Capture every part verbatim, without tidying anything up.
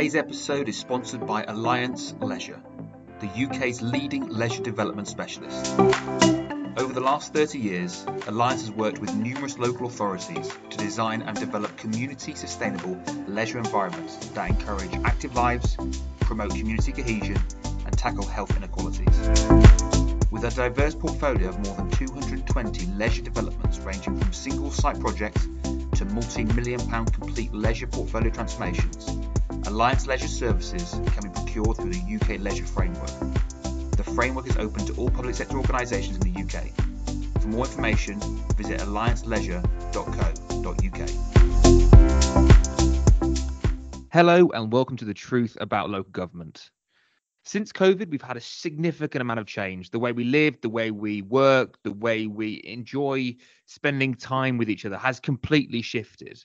Today's episode is sponsored by Alliance Leisure, the U K's leading leisure development specialist. Over the last thirty years, Alliance has worked with numerous local authorities to design and develop community-sustainable leisure environments that encourage active lives, promote community cohesion, and tackle health inequalities. With a diverse portfolio of more than two hundred twenty leisure developments ranging from single-site projects to multi-million pound complete leisure portfolio transformations, Alliance Leisure services can be procured through the U K Leisure Framework. The framework is open to all public sector organisations in the U K. For more information, visit alliance leisure dot co dot U K. Hello and welcome to The Truth About Local Government. Since COVID, we've had a significant amount of change. The way we live, the way we work, the way we enjoy spending time with each other has completely shifted.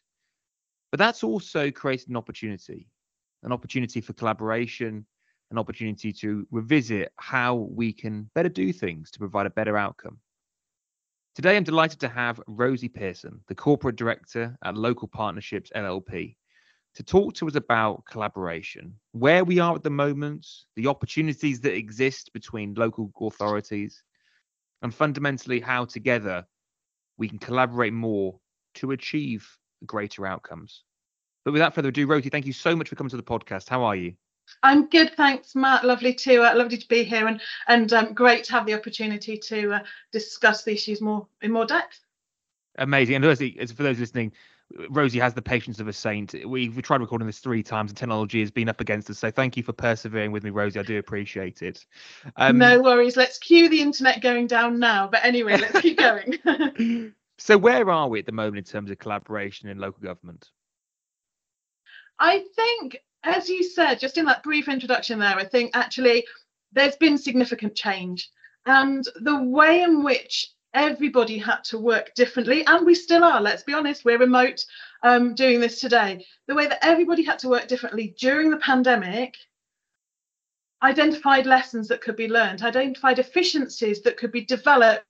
But that's also created an opportunity. An opportunity for collaboration, an opportunity to revisit how we can better do things to provide a better outcome. Today, I'm delighted to have Rosie Pearson, the Corporate Director at Local Partnerships L L P, to talk to us about collaboration, where we are at the moment, the opportunities that exist between local authorities, and fundamentally how together we can collaborate more to achieve greater outcomes. But without further ado, Rosie, thank you so much for coming to the podcast. How are you? I'm good, thanks, Matt. Lovely to uh, lovely to be here, and and um, great to have the opportunity to uh, discuss the issues more in more depth. Amazing. And Rosie, for those listening, Rosie has the patience of a saint. We've, we've tried recording this three times, and technology has been up against us. So thank you for persevering with me, Rosie. I do appreciate it. Um, no worries. Let's cue the internet going down now. But anyway, let's keep going. So where are we at the moment in terms of collaboration in local government? I think, as you said, just in that brief introduction there, I think actually there's been significant change, and the way in which everybody had to work differently, and we still are, let's be honest, we're remote um, doing this today. The way that everybody had to work differently during the pandemic identified lessons that could be learned, identified efficiencies that could be developed,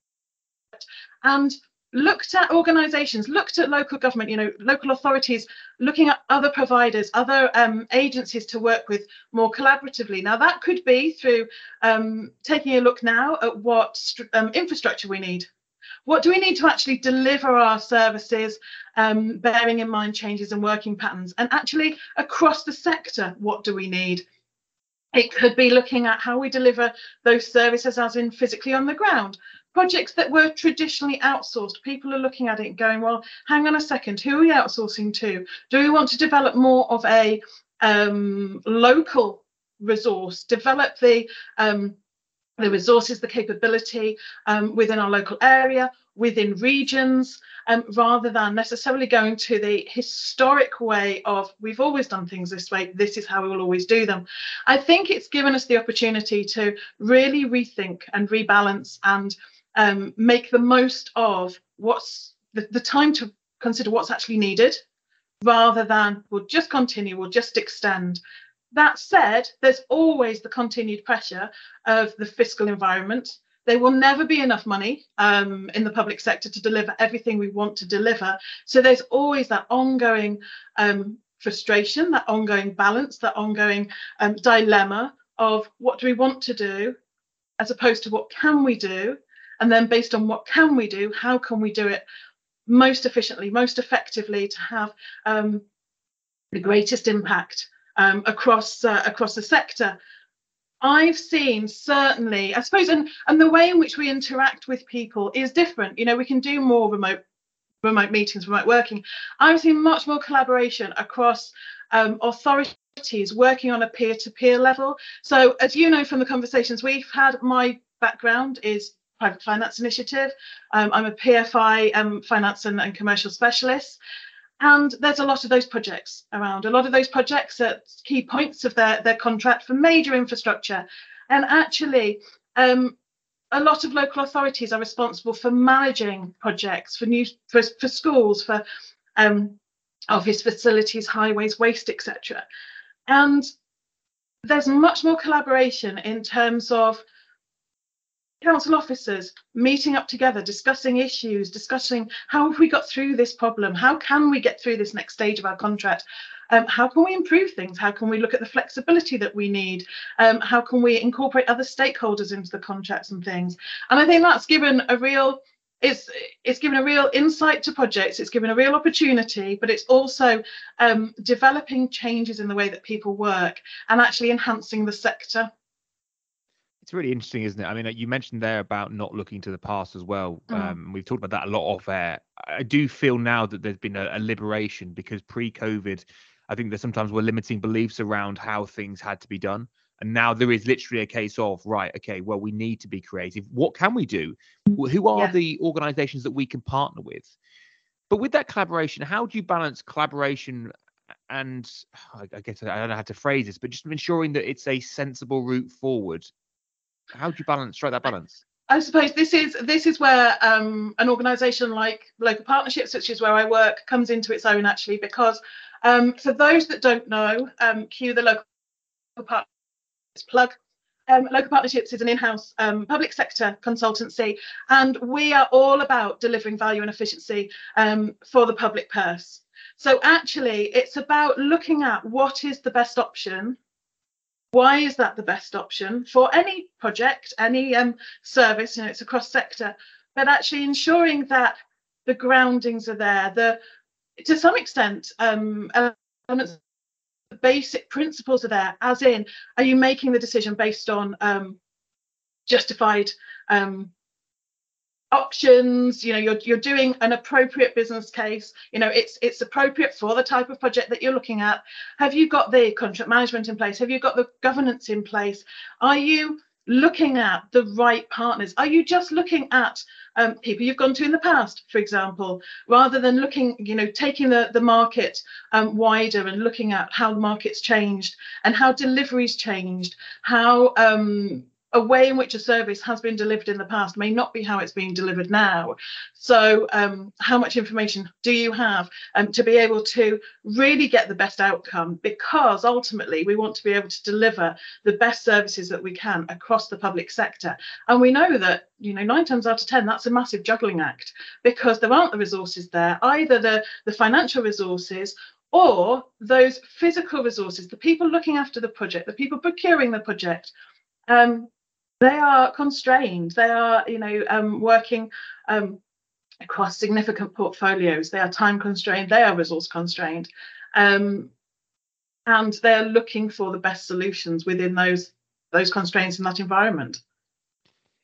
and looked at organisations, looked at local government, you know, local authorities, looking at other providers, other um, agencies to work with more collaboratively. Now, that could be through um, taking a look now at what st- um, infrastructure we need. What do we need to actually deliver our services, um, bearing in mind changes in working patterns? And actually, across the sector, what do we need? It could be looking at how we deliver those services as in physically on the ground. Projects that were traditionally outsourced, people are looking at it and going, well, hang on a second, who are we outsourcing to? Do we want to develop more of a um, local resource, develop the, um, the resources, the capability um, within our local area, within regions, um, rather than necessarily going to the historic way of we've always done things this way, this is how we will always do them. I think it's given us the opportunity to really rethink and rebalance and um, make the most of what's the, the time to consider what's actually needed, rather than we'll just continue, we'll just extend. That said, there's always the continued pressure of the fiscal environment. There will never be enough money um, in the public sector to deliver everything we want to deliver. So there's always that ongoing um, frustration, that ongoing balance, that ongoing um, dilemma of what do we want to do as opposed to what can we do? And then based on what can we do, how can we do it most efficiently, most effectively to have um, the greatest impact um, across, uh, across the sector? I've seen certainly, I suppose, and, and the way in which we interact with people is different. You know, we can do more remote remote meetings, remote working. I've seen much more collaboration across um, authorities working on a peer-to-peer level. So as you know from the conversations we've had, my background is private finance initiative. Um, I'm a P F I um, finance and, and commercial specialist. And there's a lot of those projects around. A lot of those projects at key points of their, their contract for major infrastructure. And actually, um, a lot of local authorities are responsible for managing projects for new for, for schools, for um, office facilities, highways, waste, et cetera. And there's much more collaboration in terms of council officers meeting up together, discussing issues, discussing how have we got through this problem, how can we get through this next stage of our contract, um, how can we improve things, how can we look at the flexibility that we need, um, how can we incorporate other stakeholders into the contracts and things. And I think that's given a real It's, it's given a real insight to projects, it's given a real opportunity, but it's also um, developing changes in the way that people work and actually enhancing the sector. It's really interesting, isn't it? I mean, you mentioned there about not looking to the past as well. Mm. Um, we've talked about that a lot off air. I do feel now that there's been a, a liberation, because pre-COVID, I think that sometimes we're limiting beliefs around how things had to be done. And now there is literally a case of, right, OK, well, we need to be creative. What can we do? Who are yeah. the organisations that we can partner with? But with that collaboration, how do you balance collaboration and, I guess I don't know how to phrase this, but just ensuring that it's a sensible route forward? How do you balance, strike that balance? I suppose this is this is where um, an organisation like Local Partnerships, which is where I work, comes into its own, actually, because um, for those that don't know, um, cue the Local Partnerships plug. Um, Local Partnerships is an in-house um, public sector consultancy, and we are all about delivering value and efficiency um, for the public purse. So actually it's about looking at what is the best option, why is that the best option for any project, any um, service, you know, it's a cross-sector, but actually ensuring that the groundings are there, the, to some extent, um, elements the basic principles are there, as in, are you making the decision based on um, justified um, options? You know, you're you're doing an appropriate business case. You know, it's it's appropriate for the type of project that you're looking at. Have you got the contract management in place? Have you got the governance in place? Are you looking at the right partners? Are you just looking at um, people you've gone to in the past, for example, rather than looking, you know, taking the, the market um, wider and looking at how the market's changed and how delivery's changed, how um, a way in which a service has been delivered in the past may not be how it's being delivered now. So um, how much information do you have um, to be able to really get the best outcome? Because ultimately we want to be able to deliver the best services that we can across the public sector. And we know that, you know, nine times out of ten, that's a massive juggling act, because there aren't the resources there, either the, the financial resources or those physical resources, the people looking after the project, the people procuring the project. Um, They are constrained. They are, you know, um, working um, across significant portfolios. They are time constrained. They are resource constrained. Um, and they're looking for the best solutions within those those constraints in that environment.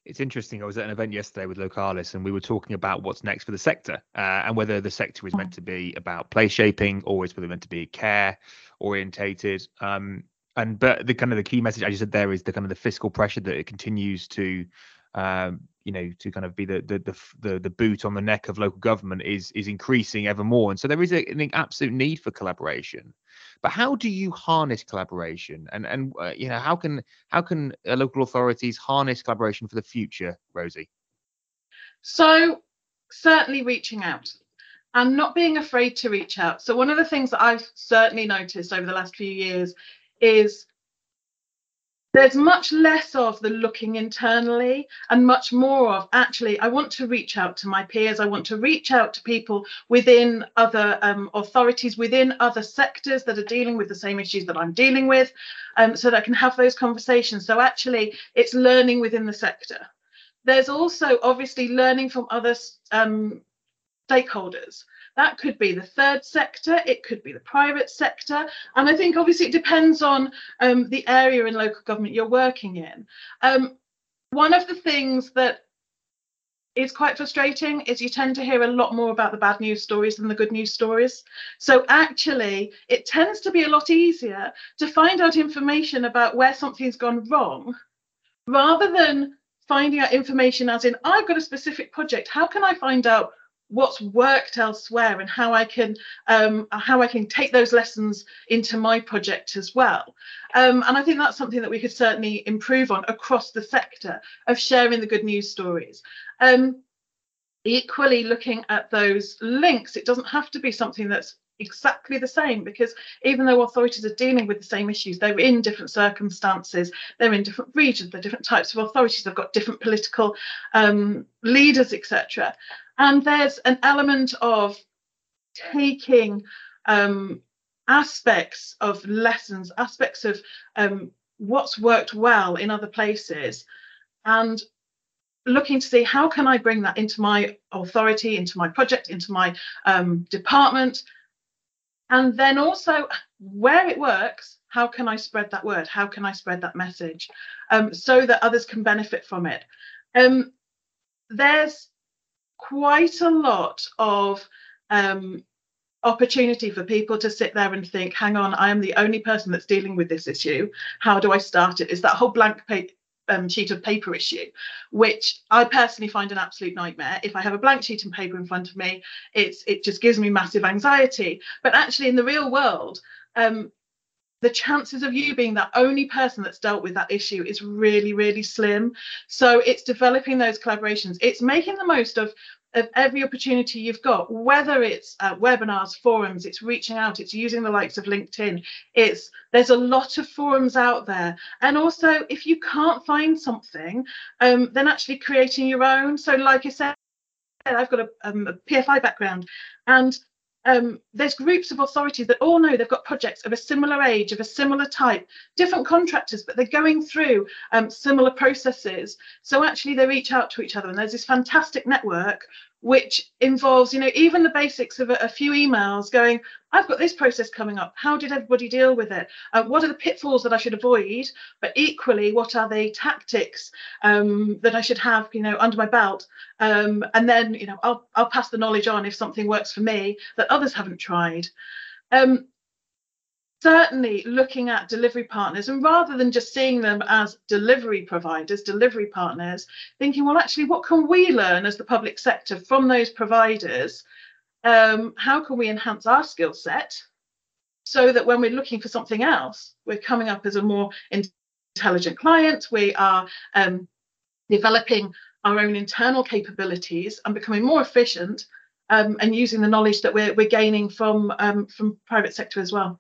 It's interesting. I was at an event yesterday with Localis, and we were talking about what's next for the sector uh, and whether the sector is meant to be about place shaping or it's really meant to be care orientated. Um, And but the kind of the key message, as you said, there is the kind of the fiscal pressure that it continues to, um, you know, to kind of be the, the the the boot on the neck of local government is is increasing ever more. And so there is a, an absolute need for collaboration. But how do you harness collaboration? And and uh, you know, how can how can uh, local authorities harness collaboration for the future, Rosie? So certainly reaching out. And not being afraid to reach out. So one of the things that I've certainly noticed over the last few years is there's much less of the looking internally and much more of, actually, I want to reach out to my peers. I want to reach out to people within other um, authorities, within other sectors that are dealing with the same issues that I'm dealing with, um, so that I can have those conversations. So actually, it's learning within the sector. There's also obviously learning from other um, stakeholders. That could be the third sector, it could be the private sector, and I think obviously it depends on um, the area in local government you're working in. Um, one of the things that is quite frustrating is you tend to hear a lot more about the bad news stories than the good news stories. So actually it tends to be a lot easier to find out information about where something's gone wrong, rather than finding out information as in, I've got a specific project, how can I find out what's worked elsewhere and how I can um, how I can take those lessons into my project as well. Um, and I think that's something that we could certainly improve on across the sector, of sharing the good news stories. Um, equally looking at those links, it doesn't have to be something that's exactly the same, because even though authorities are dealing with the same issues, they're in different circumstances, they're in different regions, they're different types of authorities, they've got different political um, leaders, et cetera. And there's an element of taking um, aspects of lessons, aspects of um, what's worked well in other places, and looking to see how can I bring that into my authority, into my project, into my um, department. And then also, where it works, how can I spread that word? How can I spread that message um, so that others can benefit from it? Um, there's quite a lot of um, opportunity for people to sit there and think, hang on, I am the only person that's dealing with this issue. How do I start it? It's that whole blank page. Um, sheet of paper issue, which I personally find an absolute nightmare. If I have a blank sheet of paper in front of me, it's it just gives me massive anxiety. But actually, in the real world, um, the chances of you being that only person that's dealt with that issue is really, really slim. So it's developing those collaborations. It's making the most of of every opportunity you've got, whether it's uh, webinars, forums, it's reaching out, it's using the likes of LinkedIn. It's there's a lot of forums out there. And also, if you can't find something, um, then actually creating your own. So like I said, I've got a, um, a P F I background, and um, there's groups of authorities that all know they've got projects of a similar age, of a similar type, different contractors, but they're going through um, similar processes. So actually they reach out to each other, and there's this fantastic network which involves, you know, even the basics of a, a few emails going, I've got this process coming up. How did everybody deal with it? Uh, what are the pitfalls that I should avoid? But equally, what are the tactics um, that I should have, you know, under my belt? Um, and then, you know, I'll, I'll pass the knowledge on if something works for me that others haven't tried. Um, certainly looking at delivery partners, and rather than just seeing them as delivery providers, delivery partners, thinking, well, actually, what can we learn as the public sector from those providers? Um, how can we enhance our skill set so that when we're looking for something else, we're coming up as a more intelligent client, we are um, developing our own internal capabilities and becoming more efficient um, and using the knowledge that we're, we're gaining from, um, from private sector as well.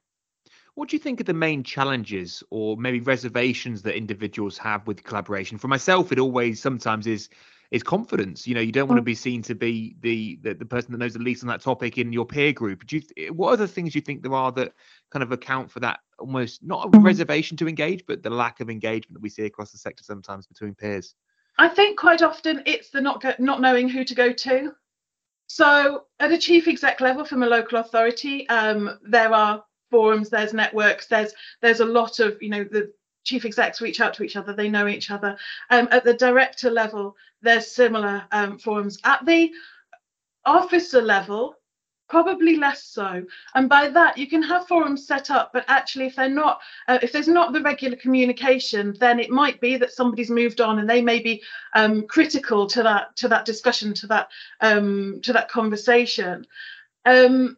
What do you think are the main challenges or maybe reservations that individuals have with collaboration? For myself, it always sometimes is is confidence. You know, you don't want to be seen to be the the, the person that knows the least on that topic in your peer group. Do you, what other things do you think there are that kind of account for that almost not a reservation to engage, but the lack of engagement that we see across the sector sometimes between peers? I think quite often it's the not go, not knowing who to go to. So at a chief exec level from a local authority, um, there are forums, there's networks, there's there's a lot of, you know, the chief execs reach out to each other, they know each other. Um, at the director level, there's similar um, forums. At the officer level, probably less so. And by that, you can have forums set up, but actually if they're not, uh, if there's not the regular communication, then it might be that somebody's moved on and they may be um, critical to that to that discussion, to that um, to that conversation. Um,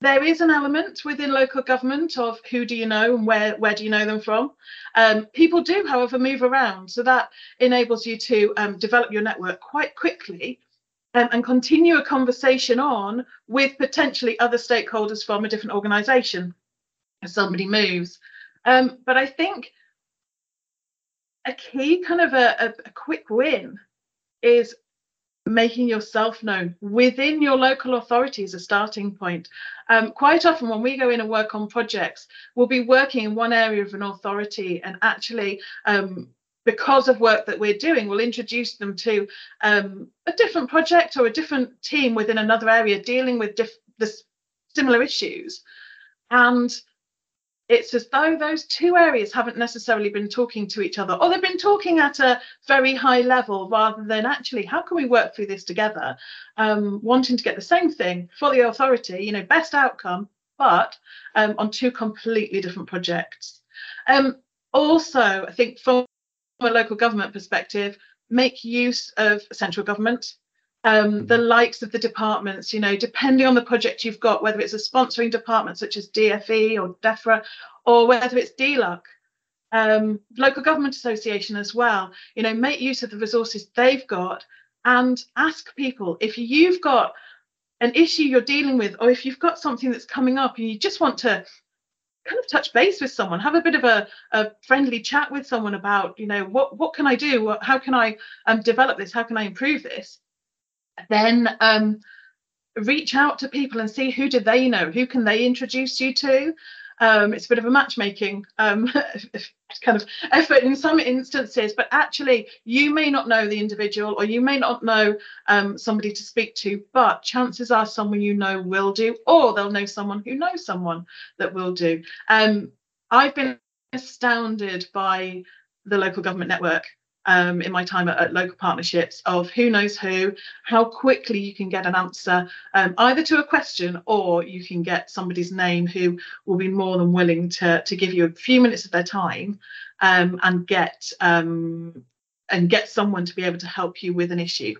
There is an element within local government of who do you know and where, where do you know them from. Um, people do, however, move around, so that enables you to um, develop your network quite quickly um, and continue a conversation on with potentially other stakeholders from a different organisation as somebody moves. Um, but I think a key kind of a, a quick win is making yourself known within your local authority is a starting point. Um, quite often when we go in and work on projects, we'll be working in one area of an authority, and actually um, because of work that we're doing, we'll introduce them to um, a different project or a different team within another area dealing with diff this similar issues. And it's as though those two areas haven't necessarily been talking to each other, or they've been talking at a very high level rather than actually, how can we work through this together? Um, wanting to get the same thing for the authority, you know, best outcome, but um, on two completely different projects. Um, also, I think from a local government perspective, make use of central government. Um, the likes of the departments, you know, depending on the project you've got, whether it's a sponsoring department such as D F E or DEFRA, or whether it's D L U H C, um, Local Government Association as well, you know, make use of the resources they've got and ask people if you've got an issue you're dealing with, or if you've got something that's coming up and you just want to kind of touch base with someone, have a bit of a, a friendly chat with someone about, you know, what, what can I do? What, how can I um, develop this? How can I improve this? Then um, reach out to people and see who do they know? Who can they introduce you to? Um, it's a bit of a matchmaking um, kind of effort in some instances, but actually you may not know the individual, or you may not know um, somebody to speak to, but chances are someone you know will do, or they'll know someone who knows someone that will do. Um, I've been astounded by the local government network um, in my time at, at Local Partnerships, of who knows who, how quickly you can get an answer, um, either to a question, or you can get somebody's name who will be more than willing to, to give you a few minutes of their time um, and get um, and get someone to be able to help you with an issue.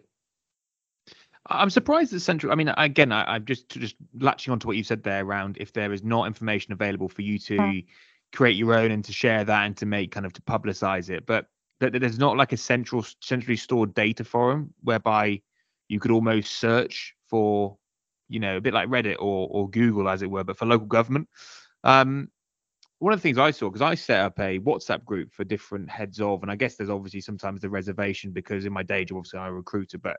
I'm surprised that central, I mean, again, I, I'm just just latching on to what you said there around if there is not information available for you to yeah. create your own and to share that and to make kind of to publicize it. But that there's not like a central, centrally stored data forum whereby you could almost search for, you know, a bit like Reddit or or Google, as it were, but for local government. Um, one of the things I saw, because I set up a WhatsApp group for different heads of, and I guess there's obviously sometimes the reservation because in my day job, obviously I'm a recruiter, but,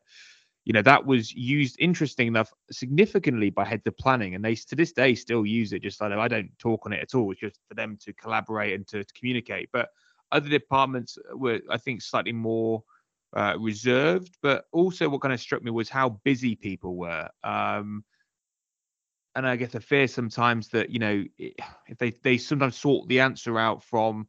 you know, that was used, interesting enough, significantly by heads of planning. And they, to this day, still use it. Just like, I don't talk on it at all. It's just for them to collaborate and to, to communicate. But other departments were, I think, slightly more uh, reserved, but also what kind of struck me was how busy people were. Um, and I guess I fear sometimes that, you know, if they, they sometimes sort the answer out from,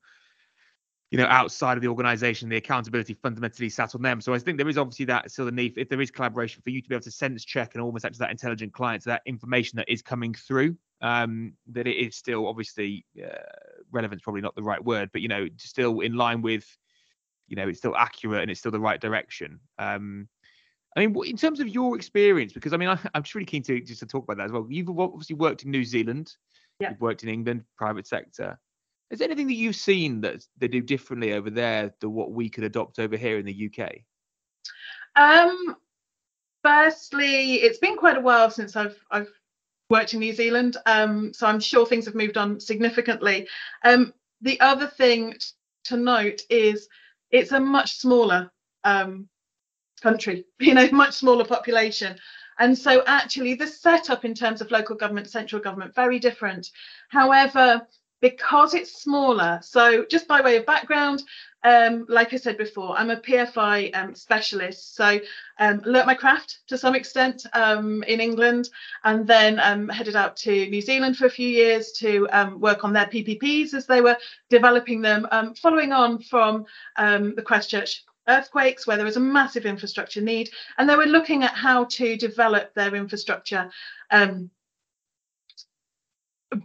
you know, outside of the organisation, the accountability fundamentally sat on them. So I think there is obviously that still the need, if there is collaboration, for you to be able to sense check and almost act as that intelligent client, so that information that is coming through, um, that it is still obviously uh, relevant, probably not the right word, but, you know, still in line with, you know, it's still accurate and it's still the right direction. Um, I mean, in terms of your experience, because I mean, I, I'm just really keen to just to talk about that as well. You've obviously worked in New Zealand, yeah. You've worked in England, private sector. Is there anything that you've seen that they do differently over there to what we could adopt over here in the U K? Um, firstly, it's been quite a while since I've I've worked in New Zealand, um, so I'm sure things have moved on significantly. Um, the other thing to note is it's a much smaller um, country, you know, much smaller population. And so actually the setup in terms of local government, central government, very different. However, because it's smaller, so just by way of background, um, like I said before, I'm a P F I um, specialist, so um, learnt my craft to some extent um, in England, and then um, headed out to New Zealand for a few years to um, work on their P P Ps as they were developing them, um, following on from um, the Christchurch earthquakes, where there was a massive infrastructure need, and they were looking at how to develop their infrastructure. Um,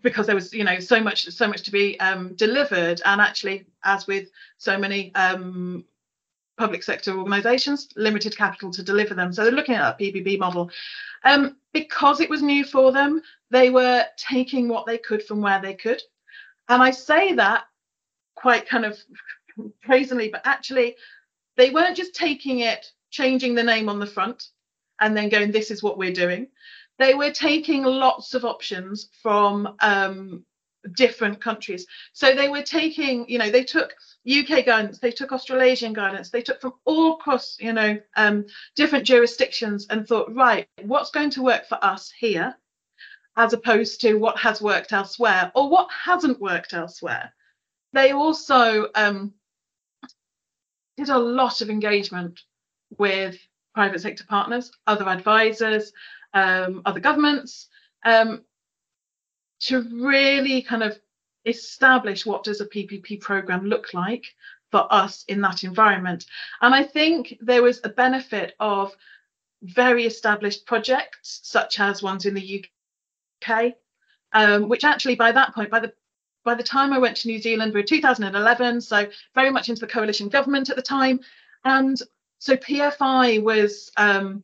because there was, you know, so much, so much to be um, delivered. And actually, as with so many um, public sector organisations, limited capital to deliver them. So they're looking at a P P P model. Um, because it was new for them, they were taking what they could from where they could. And I say that quite kind of brazenly, but actually, they weren't just taking it, changing the name on the front, and then going, this is what we're doing. They were taking lots of options from um, different countries. So they were taking, you know, they took U K guidance, they took Australasian guidance, they took from all across, you know, um, different jurisdictions, and thought, right, what's going to work for us here, as opposed to what has worked elsewhere or what hasn't worked elsewhere. They also um, did a lot of engagement with private sector partners, other advisors, Um, other governments, um, to really kind of establish what does a P P P programme look like for us in that environment. And I think there was a benefit of very established projects, such as ones in the U K, um, which actually by that point, by the by the time I went to New Zealand, we were two thousand eleven, so very much into the coalition government at the time. And so P F I was um,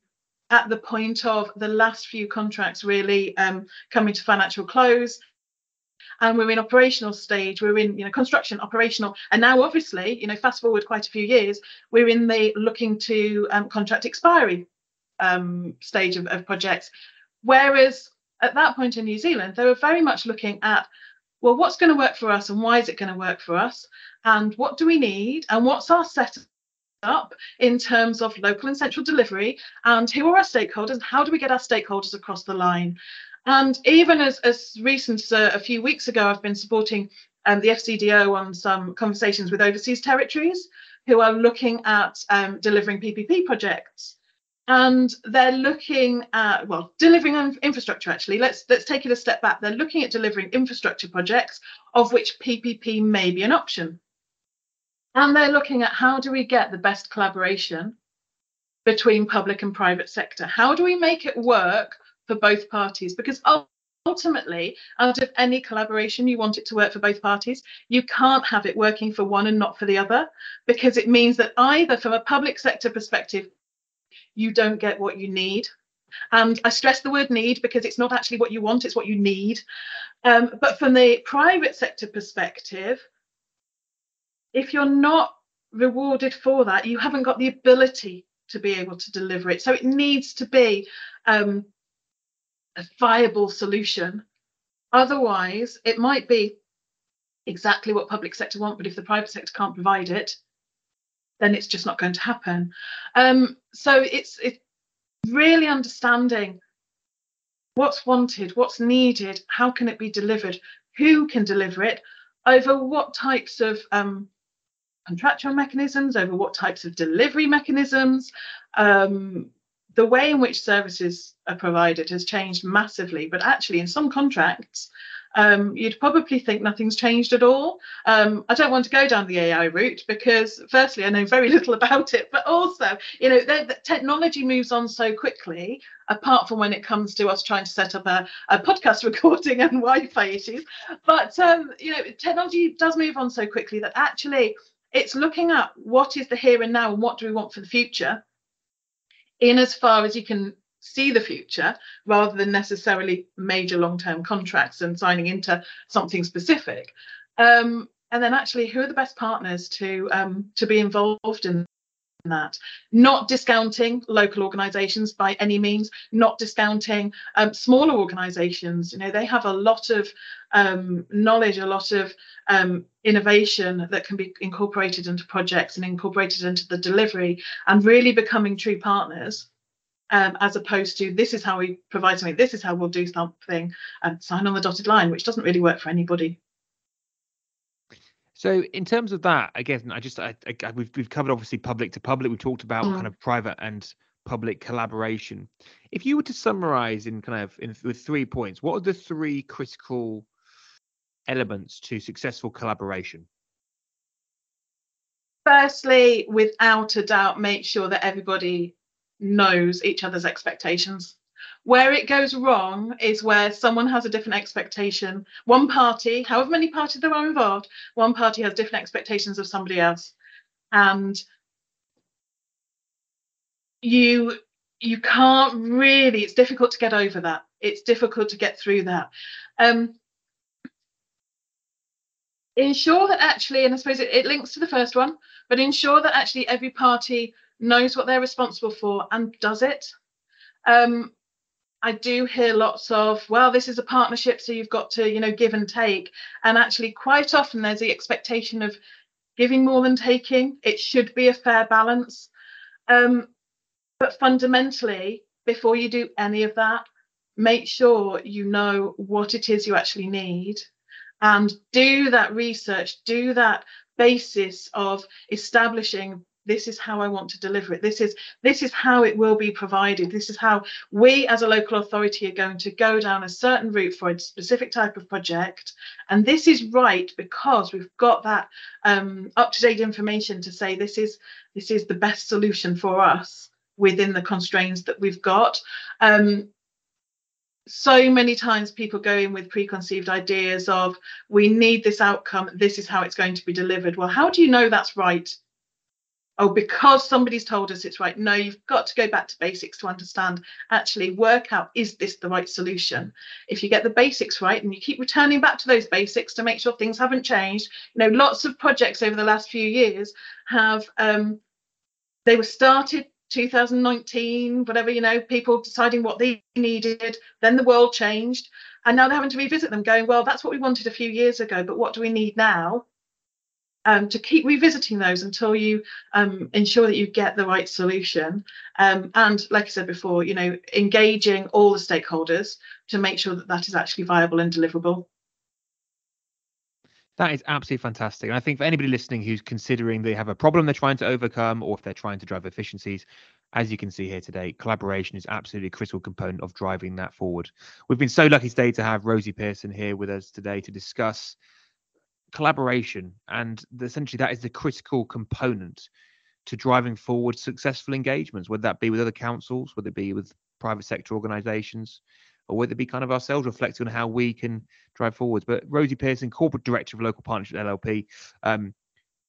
at the point of the last few contracts really um, coming to financial close, and we're in operational stage, we're in, you know, construction, operational, and now obviously, you know, fast forward quite a few years, we're in the looking to um, contract expiry um, stage of, of projects, Whereas at that point in New Zealand, they were very much looking at, well, what's going to work for us and why is it going to work for us? And what do we need? And what's our setup in terms of local and central delivery? And who are our stakeholders? And how do we get our stakeholders across the line? And even as, as recent as uh, a few weeks ago, I've been supporting um, the F C D O on some conversations with overseas territories who are looking at um, delivering P P P projects. And they're looking at, well, delivering infrastructure, actually. Let's, let's take it a step back. They're looking at delivering infrastructure projects, of which P P P may be an option. And they're looking at, how do we get the best collaboration between public and private sector? How do we make it work for both parties? Because ultimately, out of any collaboration, you want it to work for both parties. You can't have it working for one and not for the other, because it means that either from a public sector perspective, you don't get what you need. And I stress the word need, because it's not actually what you want, it's what you need. Um, but from the private sector perspective, if you're not rewarded for that, you haven't got the ability to be able to deliver it. So it needs to be um, a viable solution. Otherwise, it might be exactly what public sector want, but if the private sector can't provide it, then it's just not going to happen. Um, so it's, it's really understanding what's wanted, what's needed, how can it be delivered, who can deliver it, over what types of um, contractual mechanisms, over what types of delivery mechanisms. Um, the way in which services are provided has changed massively, but actually in some contracts, Um, you'd probably think nothing's changed at all. Um, I don't want to go down the A I route because, firstly, I know very little about it, but also, you know, the, the technology moves on so quickly, apart from when it comes to us trying to set up a, a podcast recording and Wi-Fi issues. But, um, you know, technology does move on so quickly that actually it's looking at what is the here and now and what do we want for the future, in as far as you can see the future, rather than necessarily major long-term contracts and signing into something specific. Um, and then actually, who are the best partners to um, to be involved in that? Not discounting local organisations by any means, not discounting um, smaller organisations. You know, they have a lot of um, knowledge, a lot of um, innovation that can be incorporated into projects and incorporated into the delivery, and really becoming true partners. Um, as opposed to, this is how we provide something, this is how we'll do something, and sign on the dotted line, which doesn't really work for anybody. So in terms of that, again, I just, I, I, we've, we've covered obviously public to public, we've talked about mm. kind of private and public collaboration. If you were to summarise in kind of, in, with three points, what are the three critical elements to successful collaboration? Firstly, without a doubt, make sure that everybody knows each other's expectations. Where it goes wrong is where someone has a different expectation. One party, however many parties there are involved, one party has different expectations of somebody else, and you you can't really, it's difficult to get over that, it's difficult to get through that. Um, ensure that actually, and I suppose it, it links to the first one, but ensure that actually every party knows what they're responsible for and does it. Um, I do hear lots of, well, this is a partnership, so you've got to, you know, give and take. And actually, quite often there's the expectation of giving more than taking. It should be a fair balance. Um, but fundamentally, before you do any of that, make sure you know what it is you actually need, and do that research, do that basis of establishing, this is how I want to deliver it. This is this is how it will be provided. This is how we as a local authority are going to go down a certain route for a specific type of project. And this is right because we've got that um, up-to-date information to say this is this is the best solution for us within the constraints that we've got. Um, so many times people go in with preconceived ideas of, we need this outcome, this is how it's going to be delivered. Well, how do you know that's right? Oh, because somebody's told us it's right. No, you've got to go back to basics to understand, actually work out, is this the right solution? If you get the basics right and you keep returning back to those basics to make sure things haven't changed, you know, lots of projects over the last few years have, um, they were started two thousand nineteen, whatever, you know, people deciding what they needed. Then the world changed, and now they're having to revisit them, going, well, that's what we wanted a few years ago, but what do we need now? Um, to keep revisiting those until you um, ensure that you get the right solution. Um, and like I said before, you know, engaging all the stakeholders to make sure that that is actually viable and deliverable. That is absolutely fantastic. And I think for anybody listening who's considering they have a problem they're trying to overcome, or if they're trying to drive efficiencies, as you can see here today, collaboration is absolutely a critical component of driving that forward. We've been so lucky today to have Rosie Pearson here with us today to discuss collaboration, and essentially that is the critical component to driving forward successful engagements, whether that be with other councils, whether it be with private sector organisations, or whether it be kind of ourselves reflecting on how we can drive forwards. But Rosie Pearson, Corporate Director of Local Partnerships L L P, um,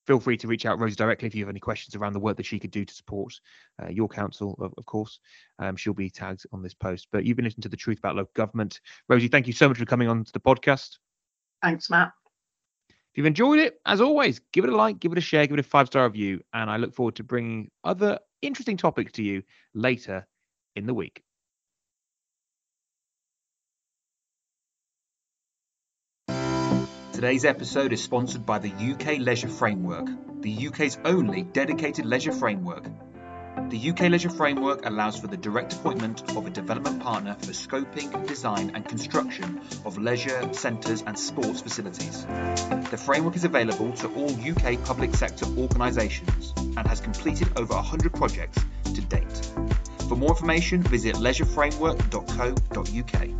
feel free to reach out Rosie directly if you have any questions around the work that she could do to support uh, your council, of, of course. Um, she'll be tagged on this post. But you've been listening to The Truth About Local Government. Rosie, thank you so much for coming on to the podcast. Thanks, Matt. If you've enjoyed it, as always, give it a like, give it a share, give it a five-star review, and I look forward to bringing other interesting topics to you later in the week. Today's episode is sponsored by the U K Leisure Framework, the U K's only dedicated leisure framework. The U K Leisure Framework allows for the direct appointment of a development partner for scoping, design and construction of leisure, centres and sports facilities. The framework is available to all U K public sector organisations and has completed over one hundred projects to date. For more information, visit leisure framework dot co dot U K.